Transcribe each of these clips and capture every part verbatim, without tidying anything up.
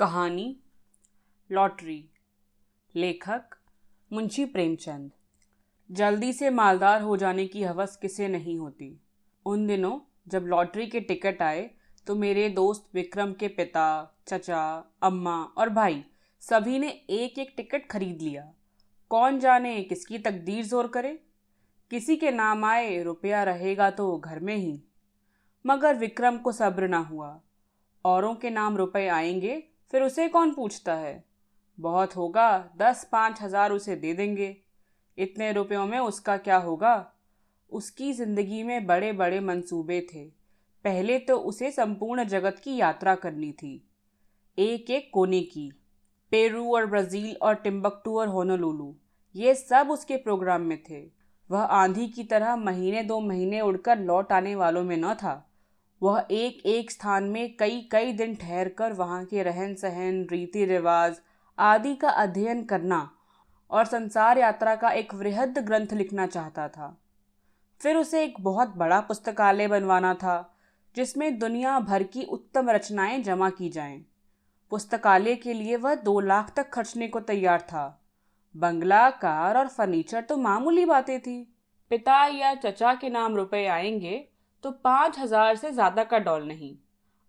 कहानी लॉटरी, लेखक मुंशी प्रेमचंद। जल्दी से मालदार हो जाने की हवस किसे नहीं होती। उन दिनों जब लॉटरी के टिकट आए तो मेरे दोस्त विक्रम के पिता, चचा, अम्मा और भाई सभी ने एक एक टिकट खरीद लिया। कौन जाने किसकी तकदीर जोर करे। किसी के नाम आए रुपया रहेगा तो घर में ही, मगर विक्रम को सब्र ना हुआ। औरों के नाम रुपए आएंगे फिर उसे कौन पूछता है। बहुत होगा दस पाँच हज़ार उसे दे देंगे। इतने रुपयों में उसका क्या होगा। उसकी ज़िंदगी में बड़े बड़े मंसूबे थे। पहले तो उसे संपूर्ण जगत की यात्रा करनी थी, एक एक कोने की। पेरू और ब्राज़ील और टिम्बकटू और होनोलूलू, ये सब उसके प्रोग्राम में थे। वह आंधी की तरह महीने दो महीने उड़कर लौट आने वालों में न था। वह एक एक स्थान में कई कई दिन ठहर कर वहाँ के रहन सहन, रीति रिवाज आदि का अध्ययन करना और संसार यात्रा का एक वृहद ग्रंथ लिखना चाहता था। फिर उसे एक बहुत बड़ा पुस्तकालय बनवाना था जिसमें दुनिया भर की उत्तम रचनाएं जमा की जाएं। पुस्तकालय के लिए वह दो लाख तक खर्चने को तैयार था। बंगला, कार और फर्नीचर तो मामूली बातें थी। पिता या चचा के नाम रुपए आएंगे तो पाँच हज़ार से ज़्यादा का डॉल नहीं।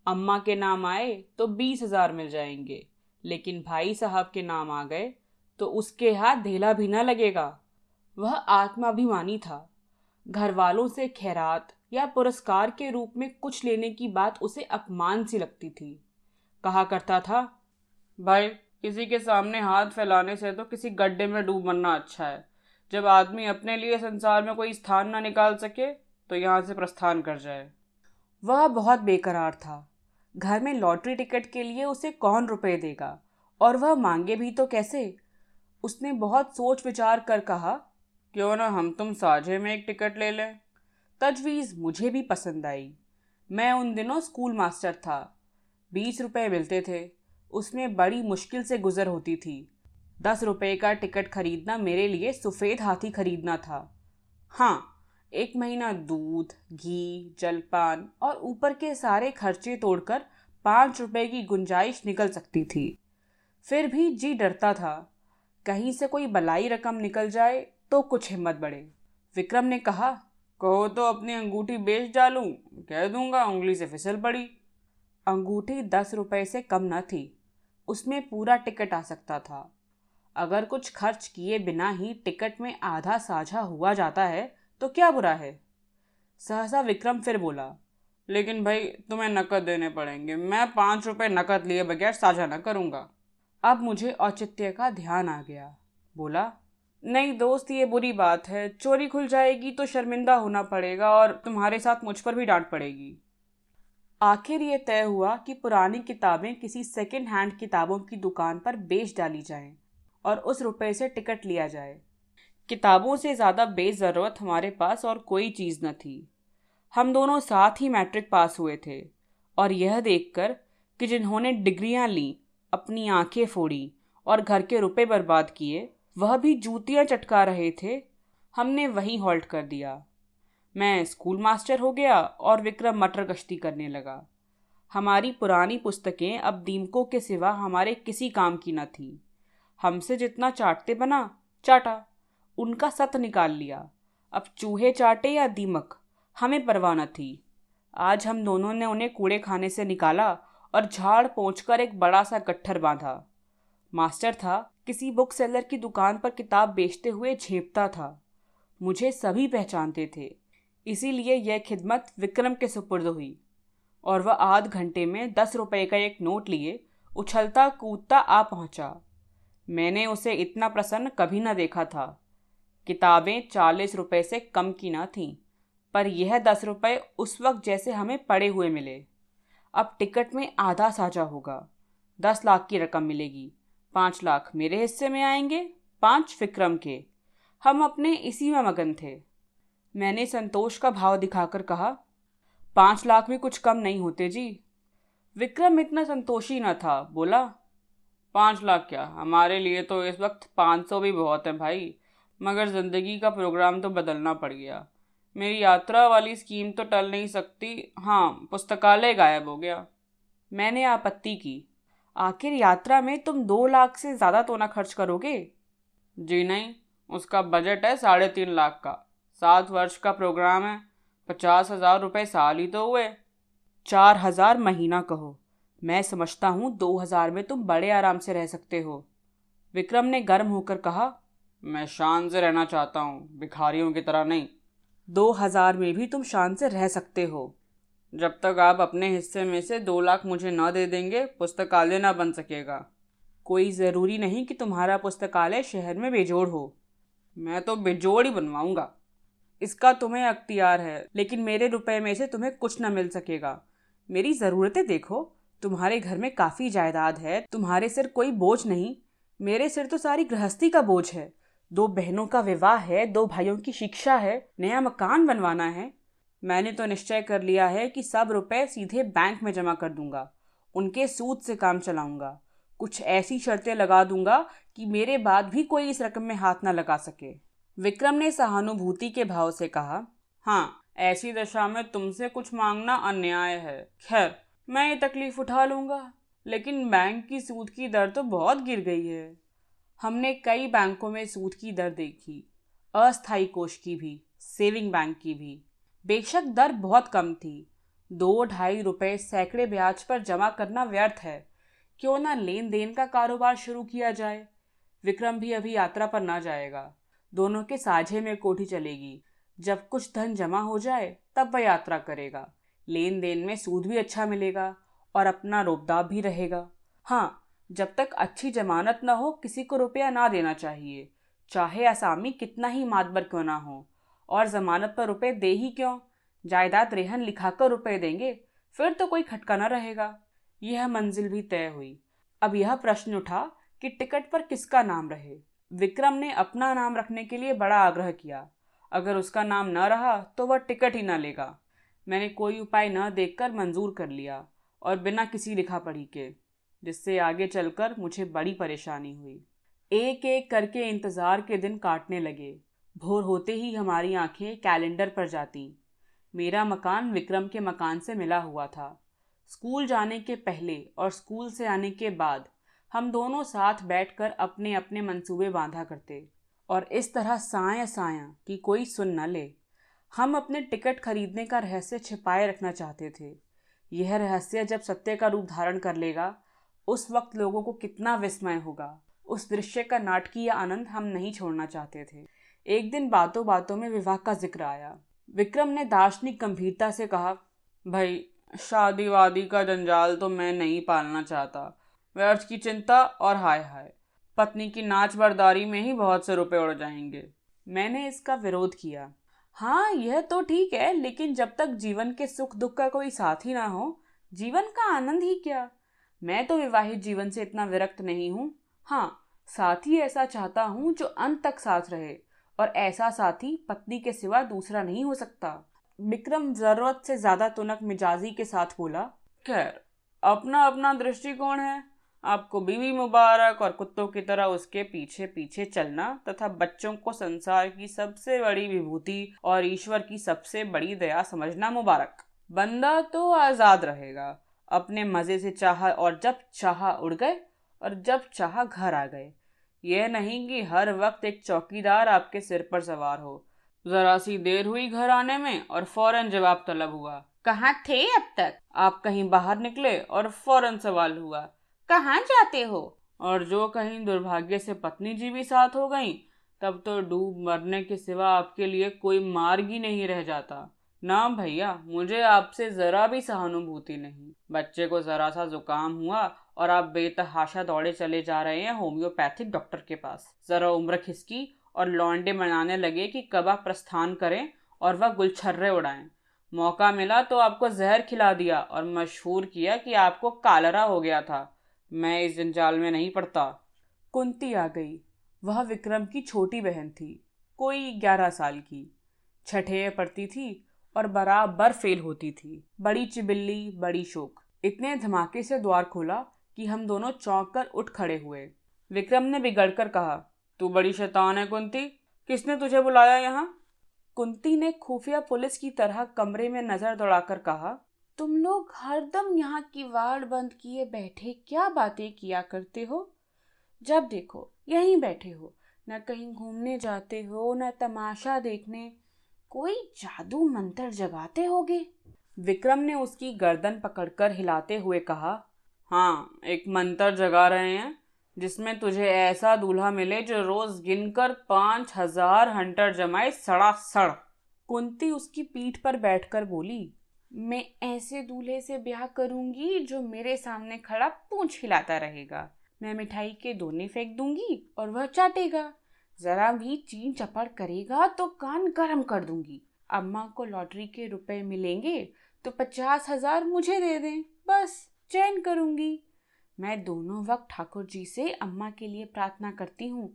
अम्मा के नाम आए तो बीस हज़ार मिल जाएंगे, लेकिन भाई साहब के नाम आ गए तो उसके हाथ ढेला भी ना लगेगा। वह आत्माभिमानी था। घर वालों से खैरात या पुरस्कार के रूप में कुछ लेने की बात उसे अपमान सी लगती थी। कहा करता था, भाई किसी के सामने हाथ फैलाने से तो किसी गड्ढे में डूब मरना अच्छा है। जब आदमी अपने लिए संसार में कोई स्थान ना निकाल सके तो यहाँ से प्रस्थान कर जाए। वह बहुत बेकरार था। घर में लॉटरी टिकट के लिए उसे कौन रुपए देगा, और वह मांगे भी तो कैसे। उसने बहुत सोच विचार कर कहा, क्यों ना हम तुम साझे में एक टिकट ले लें। तजवीज़ मुझे भी पसंद आई। मैं उन दिनों स्कूल मास्टर था। बीस रुपए मिलते थे, उसमें बड़ी मुश्किल से गुजर होती थी। दस रुपये का टिकट खरीदना मेरे लिए सफ़ेद हाथी खरीदना था। हाँ, एक महीना दूध, घी, जलपान और ऊपर के सारे खर्चे तोड़कर पाँच रुपए की गुंजाइश निकल सकती थी। फिर भी जी डरता था, कहीं से कोई बलाई रकम निकल जाए तो कुछ हिम्मत बढ़े। विक्रम ने कहा, कहो तो अपनी अंगूठी बेच डालूं, कह दूंगा उंगली से फिसल पड़ी। अंगूठी दस रुपए से कम न थी। उसमें पूरा टिकट आ सकता था। अगर कुछ खर्च किए बिना ही टिकट में आधा साझा हुआ जाता है तो क्या बुरा है। सहसा विक्रम फिर बोला, लेकिन भाई तुम्हें नकद देने पड़ेंगे। मैं पाँच रुपए नकद लिए बगैर साझा न करूँगा। अब मुझे औचित्य का ध्यान आ गया। बोला, नहीं दोस्त, ये बुरी बात है। चोरी खुल जाएगी तो शर्मिंदा होना पड़ेगा और तुम्हारे साथ मुझ पर भी डांट पड़ेगी। आखिर ये तय हुआ कि पुरानी किताबें किसी सेकेंड हैंड किताबों की दुकान पर बेच डाली जाएँ और उस रुपये से टिकट लिया जाए। किताबों से ज़्यादा बेज़रूरत हमारे पास और कोई चीज़ न थी। हम दोनों साथ ही मैट्रिक पास हुए थे और यह देखकर कि जिन्होंने डिग्रियां लीं अपनी आंखें फोड़ी और घर के रुपए बर्बाद किए, वह भी जूतियां चटका रहे थे, हमने वहीं हॉल्ट कर दिया। मैं स्कूल मास्टर हो गया और विक्रम मटर गश्ती करने लगा। हमारी पुरानी पुस्तकें अब दीमकों के सिवा हमारे किसी काम की न थीं। हमसे जितना चाटते बना चाटा, उनका सत निकाल लिया। अब चूहे चाटे या दीमक, हमें परवाह न थी। आज हम दोनों ने उन्हें कूड़े खाने से निकाला और झाड़ पोंछकर एक बड़ा सा गट्ठर बांधा। मास्टर था, किसी बुक सेलर की दुकान पर किताब बेचते हुए झेंपता था। मुझे सभी पहचानते थे, इसीलिए यह खिदमत विक्रम के सुपुर्द हुई और वह आध घंटे में दस रुपये का एक नोट लिए उछलता कूदता आ पहुँचा। मैंने उसे इतना प्रसन्न कभी न देखा था। किताबें चालीस रुपए से कम की ना थीं, पर यह दस रुपए उस वक्त जैसे हमें पड़े हुए मिले। अब टिकट में आधा साझा होगा। दस लाख की रकम मिलेगी। पाँच लाख मेरे हिस्से में आएंगे, पाँच विक्रम के। हम अपने इसी में मगन थे। मैंने संतोष का भाव दिखाकर कहा, पाँच लाख में कुछ कम नहीं होते जी। विक्रम इतना संतोषी न था। बोला, पाँच लाख क्या, हमारे लिए तो इस वक्त पाँच सौ भी बहुत है भाई। मगर ज़िंदगी का प्रोग्राम तो बदलना पड़ गया। मेरी यात्रा वाली स्कीम तो टल नहीं सकती। हाँ, पुस्तकालय गायब हो गया। मैंने आपत्ति की, आखिर यात्रा में तुम दो लाख से ज़्यादा तो ना खर्च करोगे? जी नहीं, उसका बजट है साढ़े तीन लाख का। सात वर्ष का प्रोग्राम है, पचास हज़ार रुपये साल ही तो हुए। चार हज़ार महीना कहो, मैं समझता हूँ दो हज़ार में तुम बड़े आराम से रह सकते हो। विक्रम ने गर्म होकर कहा, मैं शान से रहना चाहता हूँ, भिखारियों की तरह नहीं। दो हज़ार में भी तुम शान से रह सकते हो। जब तक आप अपने हिस्से में से दो लाख मुझे ना दे देंगे, पुस्तकालय ना बन सकेगा। कोई ज़रूरी नहीं कि तुम्हारा पुस्तकालय शहर में बेजोड़ हो। मैं तो बेजोड़ ही बनवाऊँगा। इसका तुम्हें अख्तियार है, लेकिन मेरे रुपए में से तुम्हें कुछ ना मिल सकेगा। मेरी ज़रूरतें देखो, तुम्हारे घर में काफ़ी जायदाद है, तुम्हारे सिर कोई बोझ नहीं। मेरे सिर तो सारी गृहस्थी का बोझ है। दो बहनों का विवाह है, दो भाइयों की शिक्षा है, नया मकान बनवाना है। मैंने तो निश्चय कर लिया है कि सब रुपए सीधे बैंक में जमा कर दूंगा। उनके सूद से काम चलाऊंगा। कुछ ऐसी शर्तें लगा दूंगा कि मेरे बाद भी कोई इस रकम में हाथ ना लगा सके। विक्रम ने सहानुभूति के भाव से कहा, हाँ, ऐसी दशा में तुमसे कुछ मांगना अन्याय है। खैर, मैं ये तकलीफ उठा लूँगा, लेकिन बैंक की सूद की दर तो बहुत गिर गई है। हमने कई बैंकों में सूद की दर देखी, अस्थाई कोष की भी, सेविंग बैंक की भी। बेशक दर बहुत कम थी। दो ढाई रुपए सैकड़े ब्याज पर जमा करना व्यर्थ है। क्यों ना लेन देन का कारोबार शुरू किया जाए। विक्रम भी अभी यात्रा पर ना जाएगा। दोनों के साझे में कोठी चलेगी। जब कुछ धन जमा हो जाए तब वह यात्रा करेगा। लेन देन में सूद भी अच्छा मिलेगा और अपना रोबदाब भी रहेगा। हाँ, जब तक अच्छी जमानत न हो किसी को रुपया ना देना चाहिए, चाहे आसामी कितना ही मातबर क्यों ना हो। और जमानत पर रुपए दे ही क्यों, जायदाद रेहन लिखा कर रुपये देंगे, फिर तो कोई खटका न रहेगा। यह मंजिल भी तय हुई। अब यह प्रश्न उठा कि टिकट पर किसका नाम रहे। विक्रम ने अपना नाम रखने के लिए बड़ा आग्रह किया। अगर उसका नाम न रहा तो वह टिकट ही न लेगा। मैंने कोई उपाय न देखकर मंजूर कर लिया, और बिना किसी लिखा पढ़ी के, जिससे आगे चलकर मुझे बड़ी परेशानी हुई। एक एक करके इंतज़ार के दिन काटने लगे। भोर होते ही हमारी आंखें कैलेंडर पर जाती। मेरा मकान विक्रम के मकान से मिला हुआ था। स्कूल जाने के पहले और स्कूल से आने के बाद हम दोनों साथ बैठकर अपने अपने मंसूबे बांधा करते, और इस तरह साया साया कि कोई सुन न ले। हम अपने टिकट खरीदने का रहस्य छिपाए रखना चाहते थे। यह रहस्य जब सत्य का रूप धारण कर लेगा, उस वक्त लोगों को कितना विस्मय होगा। उस दृश्य का नाटकीय आनंद हम नहीं छोड़ना चाहते थे। एक दिन बातों बातों में विवाह का जिक्र आया। विक्रम ने दार्शनिक गंभीरता से कहा, भाई, शादी वादी का जंजाल तो मैं नहीं पालना चाहता। व्यर्थ की चिंता और हाय हाय, पत्नी की नाच बर्दारी में ही बहुत से रुपए उड़ जाएंगे। मैंने इसका विरोध किया। हाँ, यह तो ठीक है, लेकिन जब तक जीवन के सुख दुख का कोई साथ ही ना हो, जीवन का आनंद ही क्या। मैं तो विवाहित जीवन से इतना विरक्त नहीं हूँ। हाँ, साथी ऐसा चाहता हूँ जो अंत तक साथ रहे, और ऐसा साथी पत्नी के सिवा दूसरा नहीं हो सकता। विक्रम जरूरत से ज्यादा तुनक मिजाजी के साथ बोला, खैर, अपना अपना दृष्टिकोण है। आपको बीवी मुबारक और कुत्तों की तरह उसके पीछे पीछे चलना तथा बच्चों को संसार की सबसे बड़ी विभूति और ईश्वर की सबसे बड़ी दया समझना मुबारक। बंदा तो आजाद रहेगा, अपने मजे से चाहा और जब चाहा उड़ गए और जब चाहा घर आ गए। यह नहीं कि हर वक्त एक चौकीदार आपके सिर पर सवार हो। जरा सी देर हुई घर आने में और फौरन जवाब तलब हुआ, कहाँ थे अब तक। आप कहीं बाहर निकले और फौरन सवाल हुआ, कहाँ जाते हो। और जो कहीं दुर्भाग्य से पत्नी जी भी साथ हो गई, तब तो डूब मरने के सिवा आपके लिए कोई मार्ग ही नहीं रह जाता। ना भैया, मुझे आपसे जरा भी सहानुभूति नहीं। बच्चे को जरा सा जुकाम हुआ और आप बेतहाशा दौड़े चले जा रहे हैं होम्योपैथिक डॉक्टर के पास। जरा उम्र खिसकी और लौंडे मनाने लगे कि कब आप प्रस्थान करें और वह गुलछर्रे उड़ाएं। मौका मिला तो आपको जहर खिला दिया और मशहूर किया कि आपको कालरा हो गया था। मैं इस जंजाल में नहीं पड़ता। कुंती आ गई। वह विक्रम की छोटी बहन थी, कोई ग्यारह साल की। छठे पढ़ती थी और बराबर फेल होती थी। बड़ी चिबिल्ली, बड़ी शोक। इतने धमाके से द्वार खोला कि हम दोनों चौंक कर उठ खड़े हुए। विक्रम ने बिगड़कर कहा, तू बड़ी शैतान है कुंती, किसने तुझे बुलाया यहाँ। कुंती ने खुफिया पुलिस की तरह कमरे में नजर दौड़ाकर कहा, तुम लोग हरदम यहाँ की वाड़ बंद किए बैठे क्या बातें किया करते हो? जब देखो यहीं बैठे हो, न कहीं घूमने जाते हो न तमाशा देखने। कोई जादू मंत्र जगाते होगे। विक्रम ने उसकी गर्दन पकड़कर हिलाते हुए कहा, हाँ एक मंत्र जगा रहे हैं जिसमें तुझे ऐसा दूल्हा मिले जो रोज गिनकर पांच हजार हंटर जमाए सड़ासड़। कुंती उसकी पीठ पर बैठकर बोली, मैं ऐसे दूल्हे से ब्याह करूंगी जो मेरे सामने खड़ा पूंछ हिलाता रहेगा। मैं मिठाई के दोने फेंक दूंगी और वह चाटेगा, जरा भी चीन चपड़ करेगा तो कान गरम कर दूंगी। अम्मा को लॉटरी के रुपए मिलेंगे तो पचास हजार मुझे दे दें, बस चैन करूंगी। मैं दोनों वक्त ठाकुर जी से अम्मा के लिए प्रार्थना करती हूँ।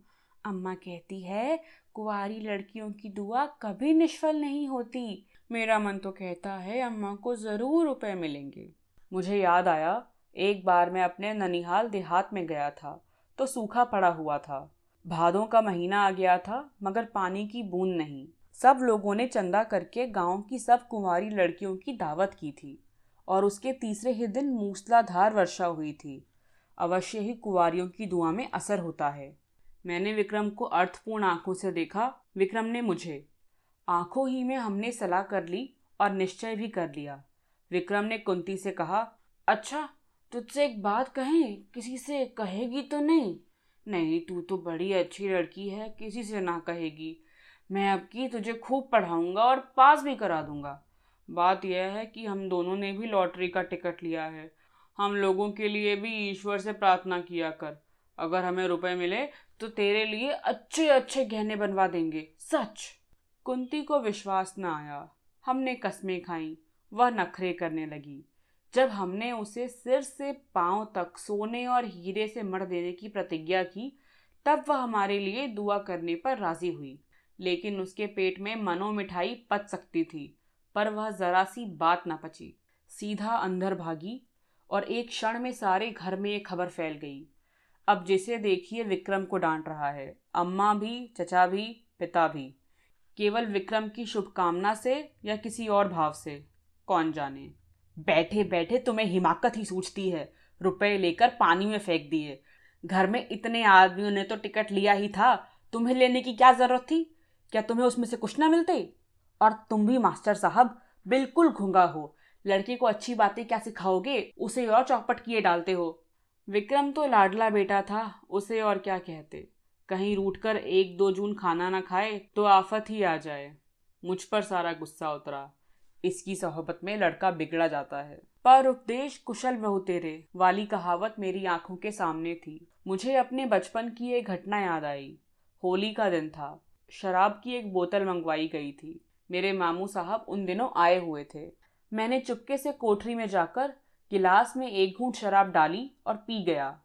अम्मा कहती है कुंवारी लड़कियों की दुआ कभी निष्फल नहीं होती। मेरा मन तो कहता है अम्मा को ज़रूर रुपए मिलेंगे। मुझे याद आया, एक बार मैं अपने ननिहाल देहात में गया था तो सूखा पड़ा हुआ था। भादों का महीना आ गया था मगर पानी की बूंद नहीं। सब लोगों ने चंदा करके गांव की सब कुंवारी लड़कियों की दावत की थी और उसके तीसरे ही दिन मूसलाधार वर्षा हुई थी। अवश्य ही कुंवारियों की दुआ में असर होता है। मैंने विक्रम को अर्थपूर्ण आंखों से देखा, विक्रम ने मुझे। आंखों ही में हमने सलाह कर ली और निश्चय भी कर लिया। विक्रम ने कुंती से कहा, अच्छा तुझसे एक बात कहें, किसी से कहेगी तो नहीं? नहीं, तू तो बड़ी अच्छी लड़की है, किसी से ना कहेगी। मैं अब की तुझे खूब पढ़ाऊंगा और पास भी करा दूंगा। बात यह है कि हम दोनों ने भी लॉटरी का टिकट लिया है। हम लोगों के लिए भी ईश्वर से प्रार्थना किया कर। अगर हमें रुपए मिले तो तेरे लिए अच्छे अच्छे गहने बनवा देंगे, सच। कुंती को विश्वास न आया। हमने कस्में खाई, वह नखरे करने लगी। जब हमने उसे सिर से पांव तक सोने और हीरे से मढ़ देने की प्रतिज्ञा की तब वह हमारे लिए दुआ करने पर राजी हुई। लेकिन उसके पेट में मनो मिठाई पच सकती थी पर वह जरा सी बात न पची, सीधा अंदर भागी और एक क्षण में सारे घर में एक खबर फैल गई। अब जिसे देखिए विक्रम को डांट रहा है, अम्मा भी, चचा भी, पिता भी। केवल विक्रम की शुभकामना से या किसी और भाव से, कौन जाने। बैठे बैठे तुम्हें हिमाकत ही सूझती है, रुपए लेकर पानी में फेंक दिए। घर में इतने आदमियों ने तो टिकट लिया ही था, तुम्हें लेने की क्या जरूरत थी? क्या तुम्हें उसमें से कुछ ना मिलते? और तुम भी मास्टर साहब बिल्कुल घूंगा हो, लड़के को अच्छी बातें क्या सिखाओगे, उसे और चौपट किए डालते हो। विक्रम तो लाडला बेटा था, उसे और क्या कहते। कहीं रूठकर एक दो जून खाना ना खाए तो आफत ही आ जाए। मुझ पर सारा गुस्सा उतरा। इसकी सोहबत में लड़का बिगड़ा जाता है। पर उपदेश कुशल बहु तेरे वाली कहावत मेरी आंखों के सामने थी। मुझे अपने बचपन की एक घटना याद आई। होली का दिन था, शराब की एक बोतल मंगवाई गई थी। मेरे मामू साहब उन दिनों आए हुए थे। मैंने चुपके से कोठरी में जाकर गिलास में एक घूंट शराब डाली और पी गया।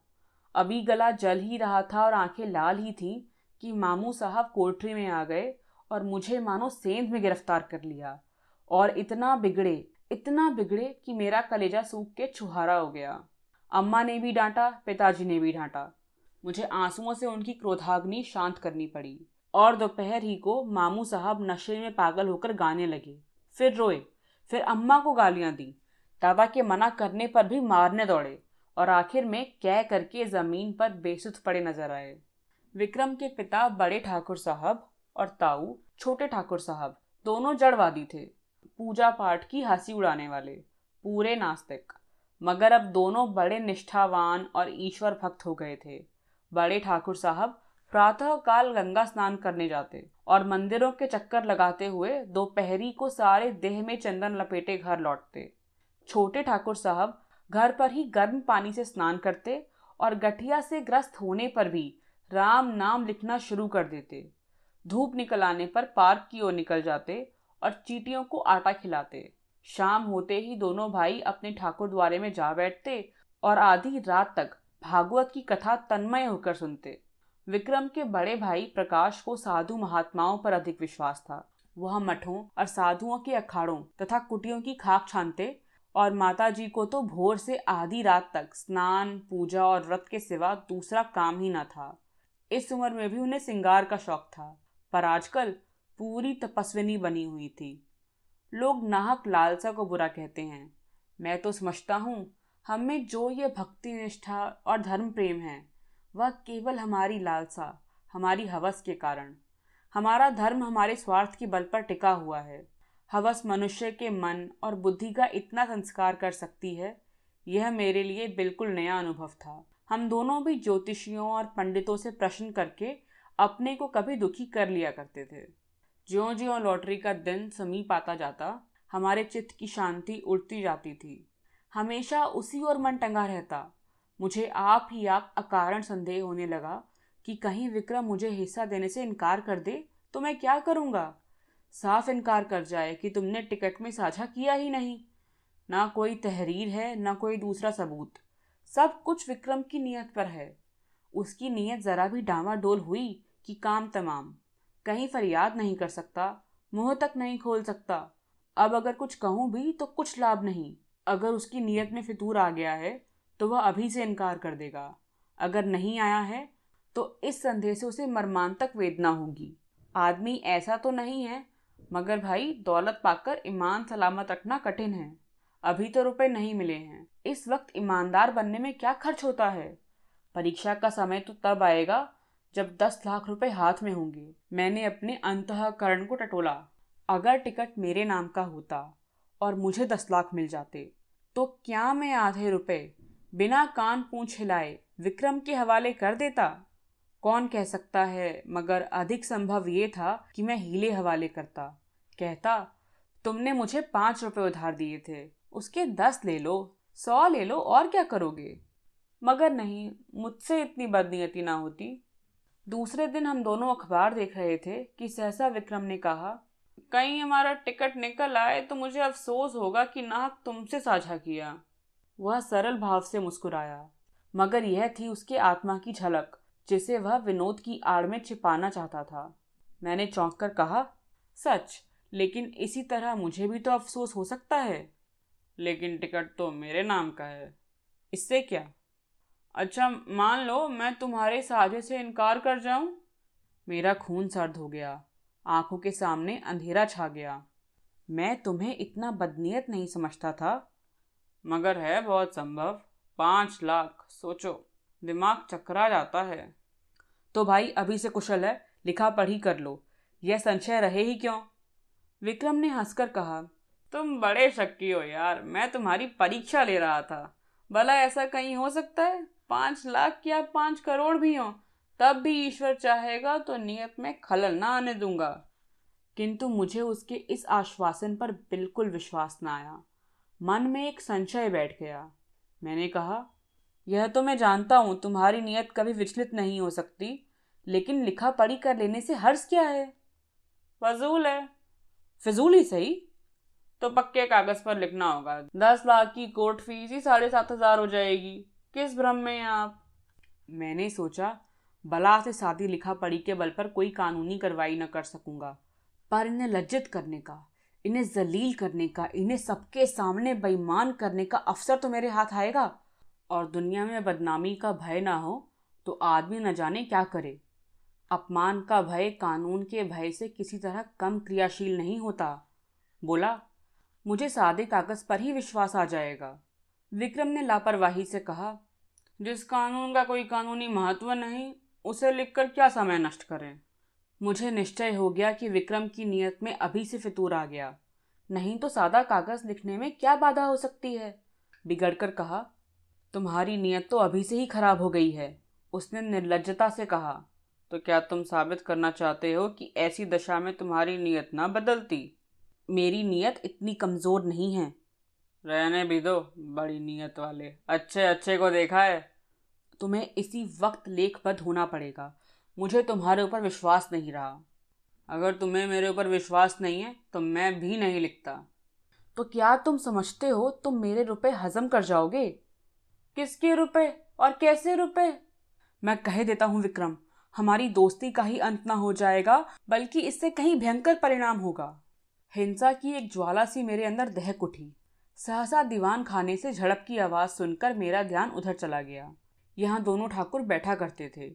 अभी गला जल ही रहा था और आंखें लाल ही थीं कि मामू साहब कोठरी में आ गए और मुझे मानो सेंध में गिरफ्तार कर लिया। और इतना बिगड़े इतना बिगड़े कि मेरा कलेजा सूख के छुहारा हो गया। अम्मा ने भी डांटा, पिताजी ने भी डांटा। मुझे आंसुओं से उनकी क्रोधाग्नि शांत करनी पड़ी। और दोपहर ही को मामू साहब नशे में पागल होकर गाने लगे, फिर रोए, फिर अम्मा को गालियां दी। दादा के मना करने पर भी मारने दौड़े और आखिर में कह करके जमीन पर बेसुध पड़े नजर आए। विक्रम के पिता बड़े ठाकुर साहब और ताऊ छोटे ठाकुर साहब दोनों जड़वादी थे, पूजा पाठ की हंसी उड़ाने वाले, पूरे नास्तिक। मगर अब दोनों बड़े निष्ठावान और ईश्वर भक्त हो गए थे। बड़े ठाकुर साहब प्रातः काल गंगा स्नान करने जाते और मंदिरों के चक्कर लगाते हुए दोपहरी को सारे देह में चंदन लपेटे घर लौटते। छोटे ठाकुर साहब घर पर ही गर्म पानी से स्नान करते और गठिया से ग्रस्त होने पर भी राम नाम लिखना शुरू कर देते। धूप निकल आने पर पार्क की ओर निकल जाते और चींटियों को आटा खिलाते। शाम होते ही दोनों भाई अपने ठाकुर द्वारे में जा बैठते और आधी रात तक भागवत की कथा तन्मय होकर सुनते। विक्रम के बड़े भाई प्रकाश को साधु महात्माओं पर अधिक विश्वास था। वह मठों और साधुओं के अखाड़ों तथा कुटियों की खाक छानते और माता जी को तो भोर से आधी रात तक स्नान, पूजा और व्रत के सिवा दूसरा काम ही न था। इस उम्र में भी उन्हें सिंगार का शौक था, पर आजकल पूरी तपस्विनी बनी हुई थी। लोग नाहक लालसा को बुरा कहते हैं। मैं तो समझता हूँ हम में जो ये भक्ति निष्ठा और धर्म प्रेम है वह केवल हमारी लालसा, हमारी हवस के कारण। हमारा धर्म हमारे स्वार्थ के बल पर टिका हुआ है। हवस मनुष्य के मन और बुद्धि का इतना संस्कार कर सकती है, यह मेरे लिए बिल्कुल नया अनुभव था। हम दोनों भी ज्योतिषियों और पंडितों से प्रश्न करके अपने को कभी दुखी कर लिया करते थे। ज्यों ज्यों लॉटरी का दिन समीप आता जाता, हमारे चित्त की शांति उड़ती जाती थी। हमेशा उसी ओर मन टंगा रहता। मुझे आप ही आप अकारण संदेह होने लगा कि कहीं विक्रम मुझे हिस्सा देने से इनकार कर दे तो मैं क्या करूँगा। साफ इनकार कर जाए कि तुमने टिकट में साझा किया ही नहीं। ना कोई तहरीर है, ना कोई दूसरा सबूत। सब कुछ विक्रम की नीयत पर है। उसकी नीयत ज़रा भी डामाडोल हुई कि काम तमाम। कहीं फरियाद नहीं कर सकता, मुँह तक नहीं खोल सकता। अब अगर कुछ कहूँ भी तो कुछ लाभ नहीं। अगर उसकी नीयत में फितूर आ गया है तो वह अभी से इनकार कर देगा। अगर नहीं आया है तो इस संदेह से उसे मर्मान तक वेदना होगी। आदमी ऐसा तो नहीं है, मगर भाई दौलत पाकर ईमान सलामत रखना कठिन है। अभी तो रुपए नहीं मिले हैं। इस वक्त ईमानदार बनने में क्या खर्च होता है। परीक्षा का समय तो तब आएगा जब दस लाख रुपए हाथ में होंगे। मैंने अपने अंतःकरण को टटोला। अगर टिकट मेरे नाम का होता और मुझे दस लाख मिल जाते तो क्या मैं आधे रुपए बिना कान पूंछ हिलाए विक्रम के हवाले कर देता। कौन कह सकता है, मगर अधिक संभव ये था कि मैं हीले हवाले करता। कहता, तुमने मुझे पाँच रुपए उधार दिए थे, उसके दस ले लो, सौ ले लो, और क्या करोगे। मगर नहीं, मुझसे इतनी बदनीयती ना होती। दूसरे दिन हम दोनों अखबार देख रहे थे कि सहसा विक्रम ने कहा, कहीं हमारा टिकट निकल आए तो मुझे अफसोस होगा कि नाहक तुमसे साझा किया। वह सरल भाव से मुस्कुराया, मगर यह थी उसके आत्मा की झलक जिसे वह विनोद की आड़ में छिपाना चाहता था। मैंने चौंक कर कहा, सच, लेकिन इसी तरह मुझे भी तो अफसोस हो सकता है। लेकिन टिकट तो मेरे नाम का है, इससे क्या। अच्छा, मान लो मैं तुम्हारे साझे से इनकार कर जाऊं। मेरा खून सर्द हो गया, आंखों के सामने अंधेरा छा गया। मैं तुम्हें इतना बदनीयत नहीं समझता था, मगर है बहुत संभव। पाँच लाख, सोचो, दिमाग चकरा जाता है। तो भाई अभी से कुशल है, लिखा पढ़ी कर लो, यह संशय रहे ही क्यों। विक्रम ने हंसकर कहा, तुम बड़े शक्की हो यार, मैं तुम्हारी परीक्षा ले रहा था। भला ऐसा कहीं हो सकता है, पाँच लाख या पाँच करोड़ भी हो तब भी ईश्वर चाहेगा तो नियत में खलल ना आने दूंगा। किंतु मुझे उसके इस आश्वासन पर बिल्कुल विश्वास ना आया। मन में एक संशय बैठ गया। मैंने कहा, यह तो मैं जानता हूँ तुम्हारी नीयत कभी विचलित नहीं हो सकती, लेकिन लिखा पढ़ी कर लेने से हर्ष क्या है। फजूल है। फिजूल ही सही, तो पक्के कागज़ पर लिखना होगा। दस लाख की कोर्ट फीस ही साढ़े सात हज़ार हो जाएगी। किस भ्रम में हैं आप। मैंने सोचा बला से सादी लिखा पढ़ी के बल पर कोई कानूनी कार्रवाई न कर सकूँगा, पर इन्हें लज्जित करने का, इन्हें जलील करने का, इन्हें सबके सामने बेईमान करने का अवसर तो मेरे हाथ आएगा। और दुनिया में बदनामी का भय ना हो तो आदमी न जाने क्या करे। अपमान का भय कानून के भय से किसी तरह कम क्रियाशील नहीं होता। बोला, मुझे सादे कागज़ पर ही विश्वास आ जाएगा। विक्रम ने लापरवाही से कहा, जिस कानून का कोई कानूनी महत्व नहीं उसे लिखकर क्या समय नष्ट करें। मुझे निश्चय हो गया कि विक्रम की नीयत में अभी से फितूर आ गया, नहीं तो सादा कागज़ लिखने में क्या बाधा हो सकती है। बिगड़ कर कहा, तुम्हारी नीयत तो अभी से ही खराब हो गई है। उसने निर्लज्जता से कहा, तो क्या तुम साबित करना चाहते हो कि ऐसी दशा में तुम्हारी नीयत ना बदलती। मेरी नीयत इतनी कमज़ोर नहीं है। रहने भी दो, बड़ी नीयत वाले अच्छे अच्छे को देखा है। तुम्हें इसी वक्त लेखबद्ध होना पड़ेगा। मुझे तुम्हारे ऊपर विश्वास नहीं रहा। अगर तुम्हें मेरे ऊपर विश्वास नहीं है तो मैं भी नहीं लिखता। तो क्या तुम समझते हो तुम मेरे रुपए हजम कर जाओगे। किसके रुपए और कैसे रुपए। मैं कह देता हूँ विक्रम, हमारी दोस्ती का ही अंत ना हो जाएगा, बल्कि इससे कहीं भयंकर परिणाम होगा। हिंसा की एक ज्वाला सी मेरे अंदर दहक उठी। सहसा दीवान खाने से झड़प की आवाज़ सुनकर मेरा ध्यान उधर चला गया। यहाँ दोनों ठाकुर बैठा करते थे।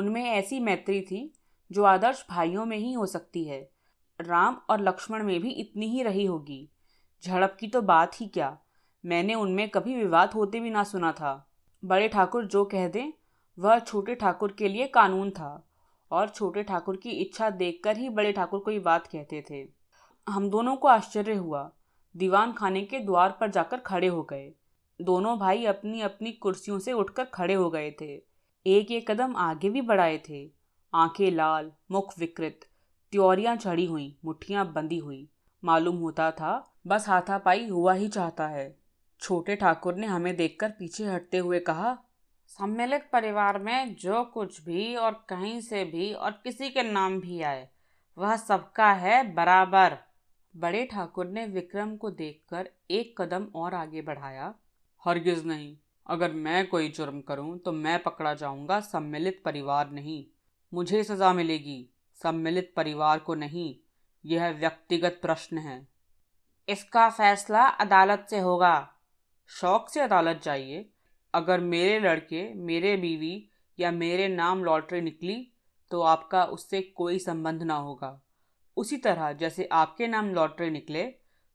उनमें ऐसी मैत्री थी जो आदर्श भाइयों में ही हो सकती है। राम और लक्ष्मण में भी इतनी ही रही होगी। झड़प की तो बात ही क्या, मैंने उनमें कभी विवाद होते भी ना सुना था। बड़े ठाकुर जो कह दें वह छोटे ठाकुर के लिए कानून था और छोटे ठाकुर की इच्छा देखकर ही बड़े ठाकुर कोई बात कहते थे। हम दोनों को आश्चर्य हुआ। दीवान खाने के द्वार पर जाकर खड़े हो गए। दोनों भाई अपनी अपनी कुर्सियों से उठकर खड़े हो गए थे। एक एक कदम आगे भी बढ़ाए थे। आंखें लाल, मुख विकृत, त्योरियां चढ़ी हुई, मुठ्ठियां बंधी हुई। मालूम होता था बस हाथापाई हुआ ही चाहता है। छोटे ठाकुर ने हमें देखकर पीछे हटते हुए कहा, सम्मिलित परिवार में जो कुछ भी और कहीं से भी और किसी के नाम भी आए वह सबका है बराबर। बड़े ठाकुर ने विक्रम को देखकर एक कदम और आगे बढ़ाया। हरगिज नहीं, अगर मैं कोई जुर्म करूं तो मैं पकड़ा जाऊंगा, सम्मिलित परिवार नहीं। मुझे सजा मिलेगी, सम्मिलित परिवार को नहीं। यह व्यक्तिगत प्रश्न है, इसका फैसला अदालत से होगा। शौक से अदालत जाइए। अगर मेरे लड़के, मेरे बीवी या मेरे नाम लॉटरी निकली तो आपका उससे कोई संबंध ना होगा। उसी तरह जैसे आपके नाम लॉटरी निकले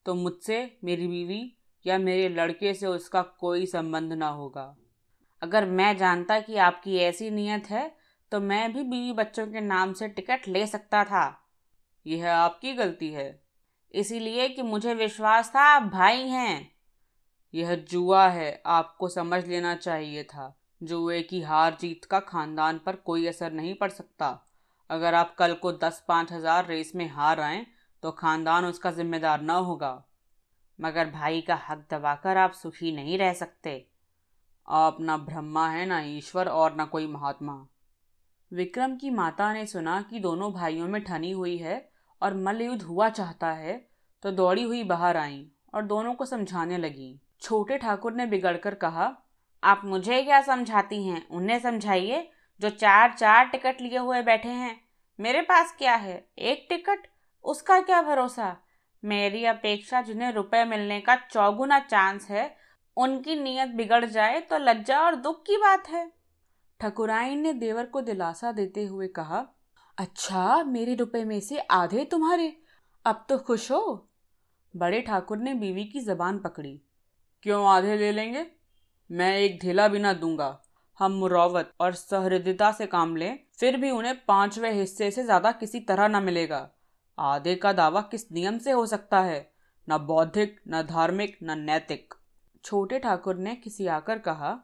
तो मुझसे, मेरी बीवी या मेरे लड़के से उसका कोई संबंध ना होगा। अगर मैं जानता कि आपकी ऐसी नीयत है तो मैं भी बीवी बच्चों के नाम से टिकट ले सकता था। यह आपकी गलती है, इसीलिए कि मुझे विश्वास था आप भाई हैं। यह जुआ है, आपको समझ लेना चाहिए था। जुए की हार जीत का खानदान पर कोई असर नहीं पड़ सकता। अगर आप कल को दस पाँच हज़ार रेस में हार आएँ तो खानदान उसका जिम्मेदार न होगा। मगर भाई का हक दबाकर आप सुखी नहीं रह सकते। आप ना ब्रह्मा हैं, ना ईश्वर और ना कोई महात्मा। विक्रम की माता ने सुना कि दोनों भाइयों में ठनी हुई है और मल्लयुद्ध हुआ चाहता है तो दौड़ी हुई बाहर आईं और दोनों को समझाने लगीं। छोटे ठाकुर ने बिगड़कर कहा, आप मुझे क्या समझाती हैं, उन्हें समझाइए जो चार चार टिकट लिए हुए बैठे हैं। मेरे पास क्या है, एक टिकट, उसका क्या भरोसा। मेरी अपेक्षा जिन्हें रुपए मिलने का चौगुना चांस है उनकी नीयत बिगड़ जाए तो लज्जा और दुख की बात है। ठकुराइन ने देवर को दिलासा देते हुए कहा, अच्छा, मेरे रुपए में से आधे तुम्हारे, अब तो खुश हो। बड़े ठाकुर ने बीवी की जबान पकड़ी। क्यों आधे ले लेंगे, मैं एक ढीला भी ना दूंगा। हम मुरावत और सहृदयता से काम लें, फिर भी उन्हें पांचवें हिस्से से ज्यादा किसी तरह न मिलेगा। आधे का दावा किस नियम से हो सकता है, न बौद्धिक, न धार्मिक, न नैतिक। छोटे ठाकुर ने किसी आकर कहा,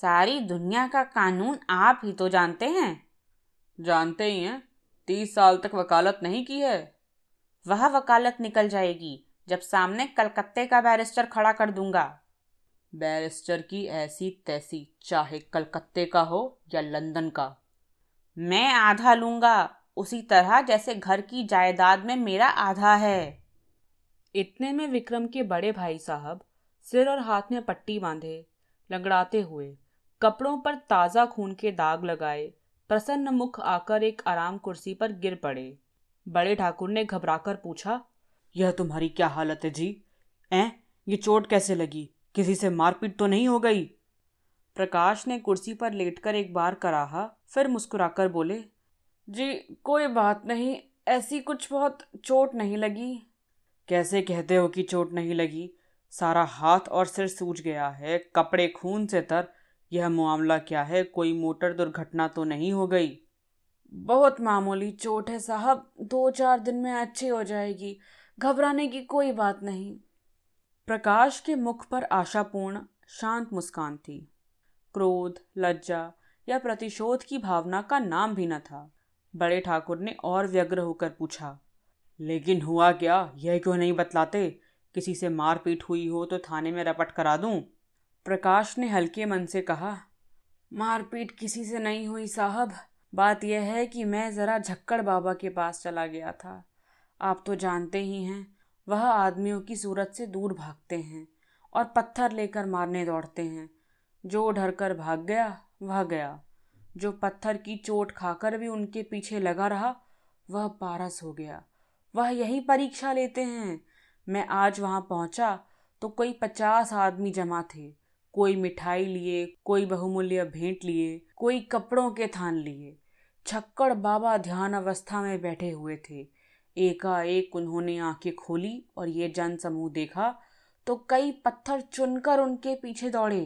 सारी दुनिया का कानून आप ही तो जानते हैं। जानते ही हैं, तीस साल तक वकालत नहीं की है। वह वकालत निकल जाएगी जब सामने कलकत्ते का बैरिस्टर खड़ा कर दूंगा। बैरिस्टर की ऐसी तैसी, चाहे कलकत्ते का हो या लंदन का। मैं आधा लूंगा, उसी तरह जैसे घर की जायदाद में मेरा आधा है। इतने में विक्रम के बड़े भाई साहब सिर और हाथ में पट्टी बांधे, लंगड़ाते हुए, कपड़ों पर ताज़ा खून के दाग लगाए, प्रसन्न मुख आकर एक आराम कुर्सी पर गिर पड़े। बड़े ठाकुर ने घबराकर पूछा, यह तुम्हारी क्या हालत है जी? ऐं, ये चोट कैसे लगी? किसी से मारपीट तो नहीं हो गई? प्रकाश ने कुर्सी पर लेटकर एक बार कराहा, फिर मुस्कुराकर बोले, जी कोई बात नहीं, ऐसी कुछ बहुत चोट नहीं लगी। कैसे कहते हो कि चोट नहीं लगी? सारा हाथ और सिर सूज गया है, कपड़े खून से तर। यह मामला क्या है, कोई मोटर दुर्घटना तो नहीं हो गई? बहुत मामूली चोट है साहब, दो चार दिन में अच्छी हो जाएगी, घबराने की कोई बात नहीं। प्रकाश के मुख पर आशापूर्ण शांत मुस्कान थी। क्रोध, लज्जा या प्रतिशोध की भावना का नाम भी न था। बड़े ठाकुर ने और व्यग्र होकर पूछा, लेकिन हुआ क्या, यह क्यों नहीं बतलाते? किसी से मारपीट हुई हो तो थाने में रपट करा दूं? प्रकाश ने हल्के मन से कहा, मारपीट किसी से नहीं हुई साहब। बात यह है कि मैं ज़रा झक्कड़ बाबा के पास चला गया था। आप तो जानते ही हैं, वह आदमियों की सूरत से दूर भागते हैं और पत्थर लेकर मारने दौड़ते हैं। जो डर कर भाग गया वह गया, जो पत्थर की चोट खाकर भी उनके पीछे लगा रहा वह पारस हो गया। वह यही परीक्षा लेते हैं। मैं आज वहाँ पहुँचा तो कोई पचास आदमी जमा थे। कोई मिठाई लिए, कोई बहुमूल्य भेंट लिए, कोई कपड़ों के थान लिए। झक्कड़ बाबा ध्यान अवस्था में बैठे हुए थे। एकाएक उन्होंने आंखें खोली और ये जन समूह देखा तो कई पत्थर चुनकर उनके पीछे दौड़े।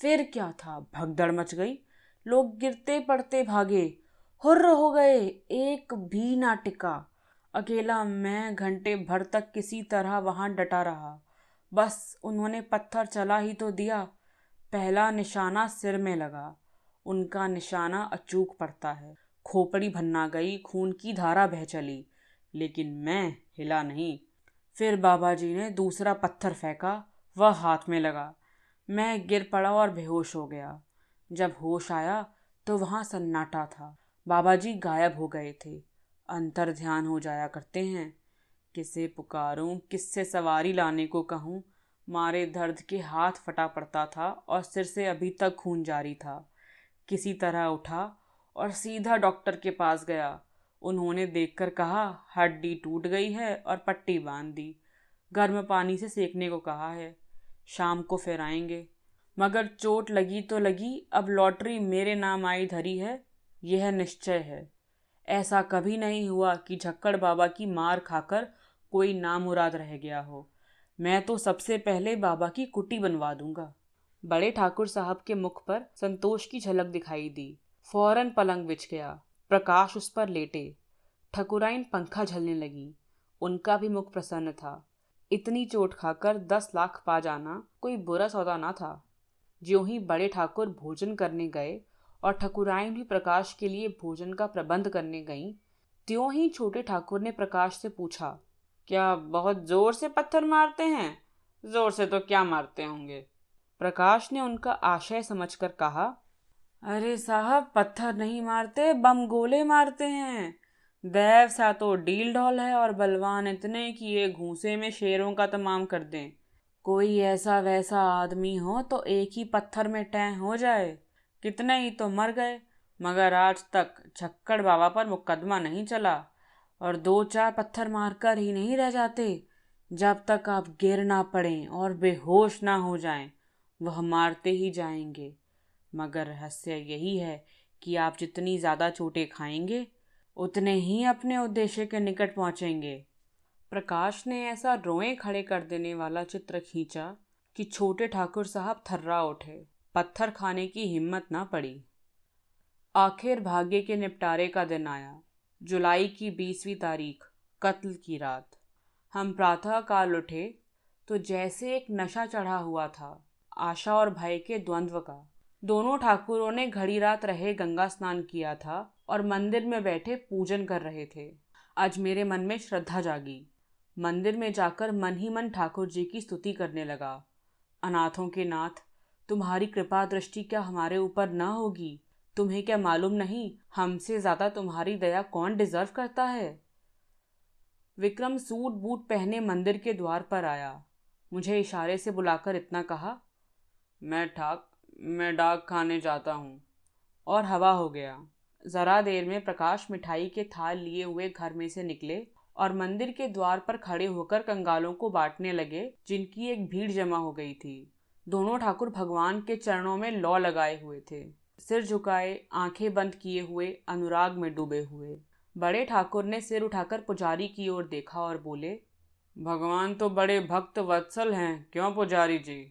फिर क्या था, भगदड़ मच गई। लोग गिरते पड़ते भागे, हुर्र हो गए, एक भी ना टिका। अकेला मैं घंटे भर तक किसी तरह वहां डटा रहा। बस उन्होंने पत्थर चला ही तो दिया, पहला निशाना सिर में लगा। उनका निशाना अचूक पड़ता है। खोपड़ी भन्ना गई, खून की धारा बह चली, लेकिन मैं हिला नहीं। फिर बाबा जी ने दूसरा पत्थर फेंका, वह हाथ में लगा। मैं गिर पड़ा और बेहोश हो गया। जब होश आया तो वहाँ सन्नाटा था। बाबा जी गायब हो गए थे। अंतर ध्यान हो जाया करते हैं। किसे पुकारूं, किससे सवारी लाने को कहूं। मारे दर्द के हाथ फटा पड़ता था और सिर से अभी तक खून जारी था। किसी तरह उठा और सीधा डॉक्टर के पास गया। उन्होंने देखकर कहा, हड्डी टूट गई है और पट्टी बांध दी। गर्म पानी से सेकने को कहा है। शाम को फिर आएंगे। मगर चोट लगी तो लगी, अब लॉटरी मेरे नाम आई धरी है, यह निश्चय है। ऐसा कभी नहीं हुआ कि झक्कड़ बाबा की मार खाकर कोई नामुराद रह गया हो। मैं तो सबसे पहले बाबा की कुटी बनवा दूंगा। बड़े ठाकुर साहब के मुख पर संतोष की झलक दिखाई दी। फौरन पलंग बिछ गया। प्रकाश उस पर लेटे। ठकुराइन पंखा झलने लगी। उनका भी मुख प्रसन्न था। इतनी चोट खाकर दस लाख पा जाना कोई बुरा सौदा ना था। ज्यों ही बड़े ठाकुर भोजन करने गए और ठकुराइन भी प्रकाश के लिए भोजन का प्रबंध करने गईं, त्यों ही छोटे ठाकुर ने प्रकाश से पूछा, क्या बहुत जोर से पत्थर मारते हैं? जोर से तो क्या मारते होंगे। प्रकाश ने उनका आशय समझकर कहा, अरे साहब, पत्थर नहीं मारते, बम गोले मारते हैं। दैव सा तो डील ढोल है और बलवान इतने कि ये घूंसे में शेरों का तमाम कर दें। कोई ऐसा वैसा आदमी हो तो एक ही पत्थर में टैं हो जाए। कितने ही तो मर गए, मगर आज तक झक्कड़ बाबा पर मुकदमा नहीं चला। और दो चार पत्थर मारकर ही नहीं रह जाते। जब तक आप गिर ना पड़ें और बेहोश ना हो जाएं, वह मारते ही जाएंगे। मगर रहस्य यही है कि आप जितनी ज़्यादा चोटें खाएंगे, उतने ही अपने उद्देश्य के निकट पहुँचेंगे। प्रकाश ने ऐसा रोएं खड़े कर देने वाला चित्र खींचा कि छोटे ठाकुर साहब थर्रा उठे। पत्थर खाने की हिम्मत ना पड़ी। आखिर भाग्य के निपटारे का दिन आया। जुलाई की बीसवीं तारीख, कत्ल की रात। हम प्रातः काल उठे तो जैसे एक नशा चढ़ा हुआ था, आशा और भय के द्वंद्व का। दोनों ठाकुरों ने घड़ी रात रहे गंगा स्नान किया था और मंदिर में बैठे पूजन कर रहे थे। आज मेरे मन में श्रद्धा जागी। मंदिर में जाकर मन ही मन ठाकुर जी की स्तुति करने लगा। अनाथों के नाथ, तुम्हारी कृपा दृष्टि क्या हमारे ऊपर ना होगी? तुम्हें क्या मालूम नहीं, हमसे ज़्यादा तुम्हारी दया कौन डिजर्व करता है? विक्रम सूट बूट पहने मंदिर के द्वार पर आया। मुझे इशारे से बुलाकर इतना कहा, मैं ठाक मैं डाक खाने जाता हूँ, और हवा हो गया। ज़रा देर में प्रकाश मिठाई के थाल लिए हुए घर में से निकले और मंदिर के द्वार पर खड़े होकर कंगालों को बांटने लगे, जिनकी एक भीड़ जमा हो गई थी। दोनों ठाकुर भगवान के चरणों में लौ लगाए हुए थे, सिर झुकाए, आंखें बंद किए हुए, अनुराग में डूबे हुए। बड़े ठाकुर ने सिर उठाकर पुजारी की ओर देखा और बोले, भगवान तो बड़े भक्त वत्सल हैं, क्यों पुजारी जी?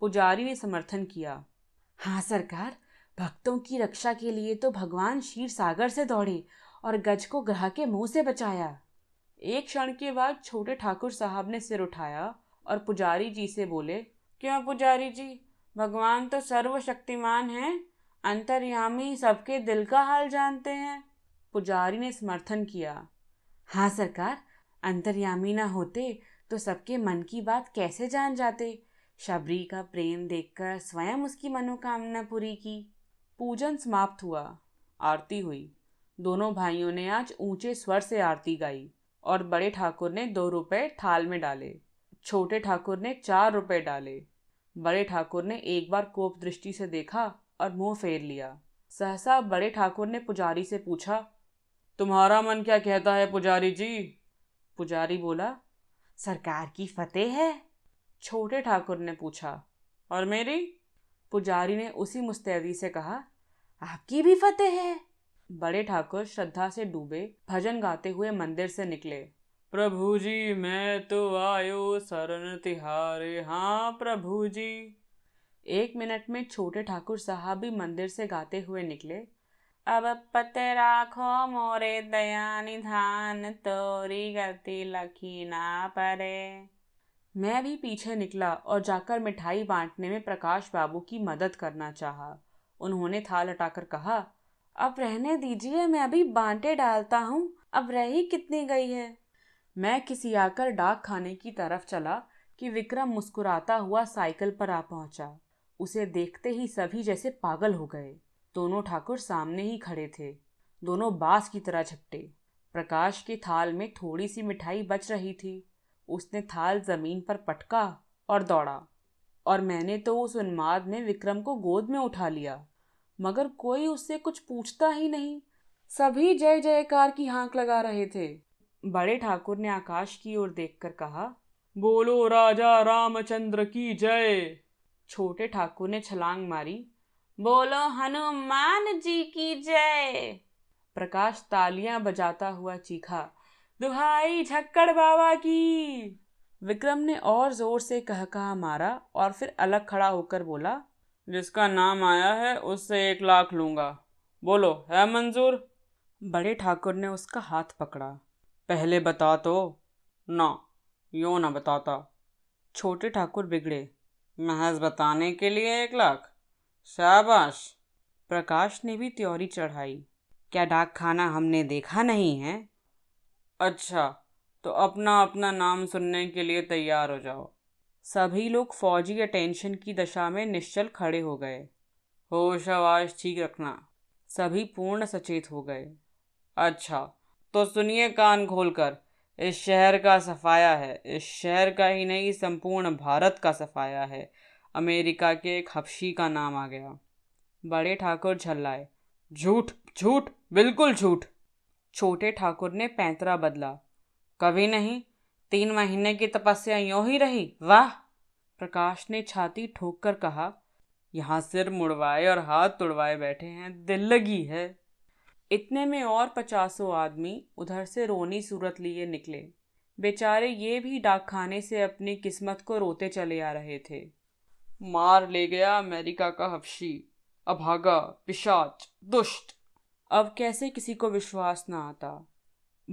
पुजारी ने समर्थन किया, हाँ सरकार, भक्तों की रक्षा के लिए तो भगवान क्षीर सागर से दौड़े और गज को ग्राह के मुँह से बचाया। एक क्षण के बाद छोटे ठाकुर साहब ने सिर उठाया और पुजारी जी से बोले, क्यों पुजारी जी, भगवान तो सर्वशक्तिमान हैं, अंतर्यामी, सबके दिल का हाल जानते हैं। पुजारी ने समर्थन किया, हाँ सरकार, अंतर्यामी ना होते तो सबके मन की बात कैसे जान जाते। शबरी का प्रेम देखकर स्वयं उसकी मनोकामना पूरी की। पूजन समाप्त हुआ, आरती हुई। दोनों भाइयों ने आज ऊंचे स्वर से आरती गाई और बड़े ठाकुर ने दो रुपए थाल में डाले। छोटे ठाकुर ने चार रुपए डाले। बड़े ठाकुर ने एक बार कोप दृष्टि से देखा और मुंह फेर लिया। सहसा बड़े ठाकुर ने पुजारी से पूछा, तुम्हारा मन क्या कहता है पुजारी जी? पुजारी बोला, सरकार की फतेह है। छोटे ठाकुर ने पूछा, और मेरी? पुजारी ने उसी मुस्तैदी से कहा, आपकी भी फतेह है। बड़े ठाकुर श्रद्धा से डूबे भजन गाते हुए मंदिर से निकले। प्रभु जी मैं तो आयो शरण तिहारे। हाँ प्रभु जी। एक मिनट में छोटे ठाकुर साहब भी मंदिर से गाते हुए निकले। अब पते राखो मोरे दया निधान तोरी गति लखी ना परे। मैं भी पीछे निकला और जाकर मिठाई बांटने में प्रकाश बाबू की मदद करना चाहा। उन्होंने थाल हटाकर कहा, अब रहने दीजिए, मैं अभी बांटे डालता हूँ, अब रही कितनी गई है। मैं किसी आकर डाक खाने की तरफ चला कि विक्रम मुस्कुराता हुआ साइकिल पर आ पहुंचा। उसे देखते ही सभी जैसे पागल हो गए। दोनों ठाकुर सामने ही खड़े थे, दोनों बांस की तरह झपटे। प्रकाश के थाल में थोड़ी सी मिठाई बच रही थी। उसने थाल जमीन पर पटका और दौड़ा, और मैंने तो उस उन्माद में विक्रम को गोद में उठा लिया। मगर कोई उससे कुछ पूछता ही नहीं, सभी जय जयकार की हाँक लगा रहे थे। बड़े ठाकुर ने आकाश की ओर देखकर कहा, बोलो राजा रामचंद्र की जय। छोटे ठाकुर ने छलांग मारी, बोलो हनुमान जी की जय। प्रकाश तालियां बजाता हुआ चीखा, दुहाई झक्कड़ बाबा की। विक्रम ने और जोर से कह कहा मारा और फिर अलग खड़ा होकर बोला, जिसका नाम आया है उससे एक लाख लूंगा, बोलो है मंजूर। बड़े ठाकुर ने उसका हाथ पकड़ा, पहले बता तो ना, यो ना बताता। छोटे ठाकुर बिगड़े, महज बताने के लिए एक लाख, शाबाश। प्रकाश ने भी त्योरी चढ़ाई, क्या डाक खाना हमने देखा नहीं है। अच्छा, तो अपना अपना नाम सुनने के लिए तैयार हो जाओ। सभी लोग फौजी अटेंशन की दशा में निश्चल खड़े हो गए। होश आवाज ठीक रखना। सभी पूर्ण सचेत हो गए। अच्छा, तो सुनिए कान खोलकर, इस शहर का सफाया है, इस शहर का ही नहीं संपूर्ण भारत का सफाया है। अमेरिका के एक हबशी का नाम आ गया। बड़े ठाकुर झल्लाए, झूठ झूठ, बिल्कुल झूठ। छोटे ठाकुर ने पैंतरा बदला, कभी नहीं, तीन महीने की तपस्या यूं ही रही, वाह। प्रकाश ने छाती ठोक कर कहा, यहाँ सिर मुड़वाए और हाथ तुड़वाए बैठे हैं, दिल लगी है। इतने में और पचासों आदमी उधर से रोनी सूरत लिए निकले। बेचारे ये भी डाक खाने से अपनी किस्मत को रोते चले आ रहे थे। मार ले गया अमेरिका का हबशी, अभागा, पिशाच, दुष्ट। अब कैसे किसी को विश्वास ना आता।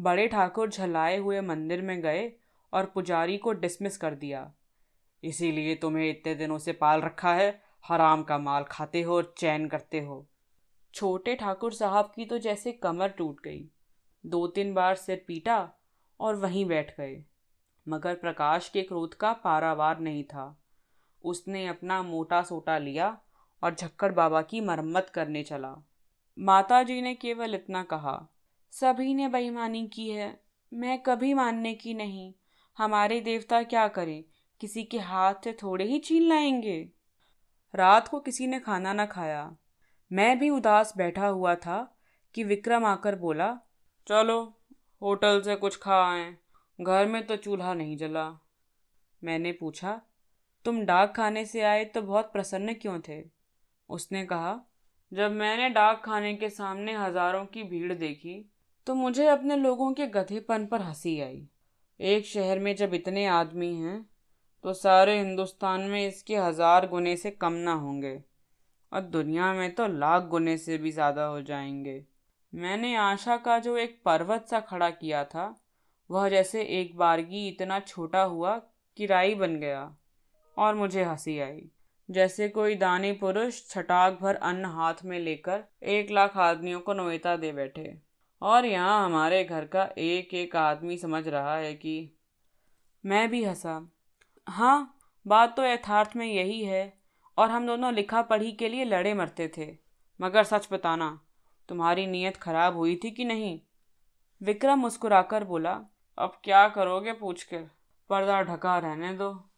बड़े ठाकुर झलाए हुए मंदिर में गए और पुजारी को डिसमिस कर दिया। इसीलिए तुम्हें इतने दिनों से पाल रखा है, हराम का माल खाते हो और चैन करते हो। छोटे ठाकुर साहब की तो जैसे कमर टूट गई। दो तीन बार सिर पीटा और वहीं बैठ गए। मगर प्रकाश के क्रोध का पारावार नहीं था। उसने अपना मोटा सोटा लिया और झक्कड़ बाबा की मरम्मत करने चला। माता जी ने केवल इतना कहा, सभी ने बेईमानी की है, मैं कभी मानने की नहीं। हमारे देवता क्या करें, किसी के हाथ से थोड़े ही छीन लाएंगे। रात को किसी ने खाना न खाया। मैं भी उदास बैठा हुआ था कि विक्रम आकर बोला, चलो होटल से कुछ खा आएं, घर में तो चूल्हा नहीं जला। मैंने पूछा, तुम डाक खाने से आए तो बहुत प्रसन्न क्यों थे? उसने कहा, जब मैंने डाक खाने के सामने हजारों की भीड़ देखी तो मुझे अपने लोगों के गधेपन पर हंसी आई। एक शहर में जब इतने आदमी हैं तो सारे हिंदुस्तान में इसके हजार गुने से कम ना होंगे, और दुनिया में तो लाख गुने से भी ज़्यादा हो जाएंगे। मैंने आशा का जो एक पर्वत सा खड़ा किया था, वह जैसे एक बारगी इतना छोटा हुआ कि राई बन गया, और मुझे हंसी आई, जैसे कोई दानी पुरुष छटाक भर अन्न हाथ में लेकर एक लाख आदमियों को नोएता दे बैठे। और यहाँ हमारे घर का एक एक आदमी समझ रहा है कि मैं भी हंसा। हाँ, बात तो यथार्थ में यही है, और हम दोनों लिखा पढ़ी के लिए लड़े मरते थे। मगर सच बताना, तुम्हारी नीयत खराब हुई थी कि नहीं? विक्रम मुस्कुराकर बोला, अब क्या करोगे पूछकर, पर्दा ढका रहने दो।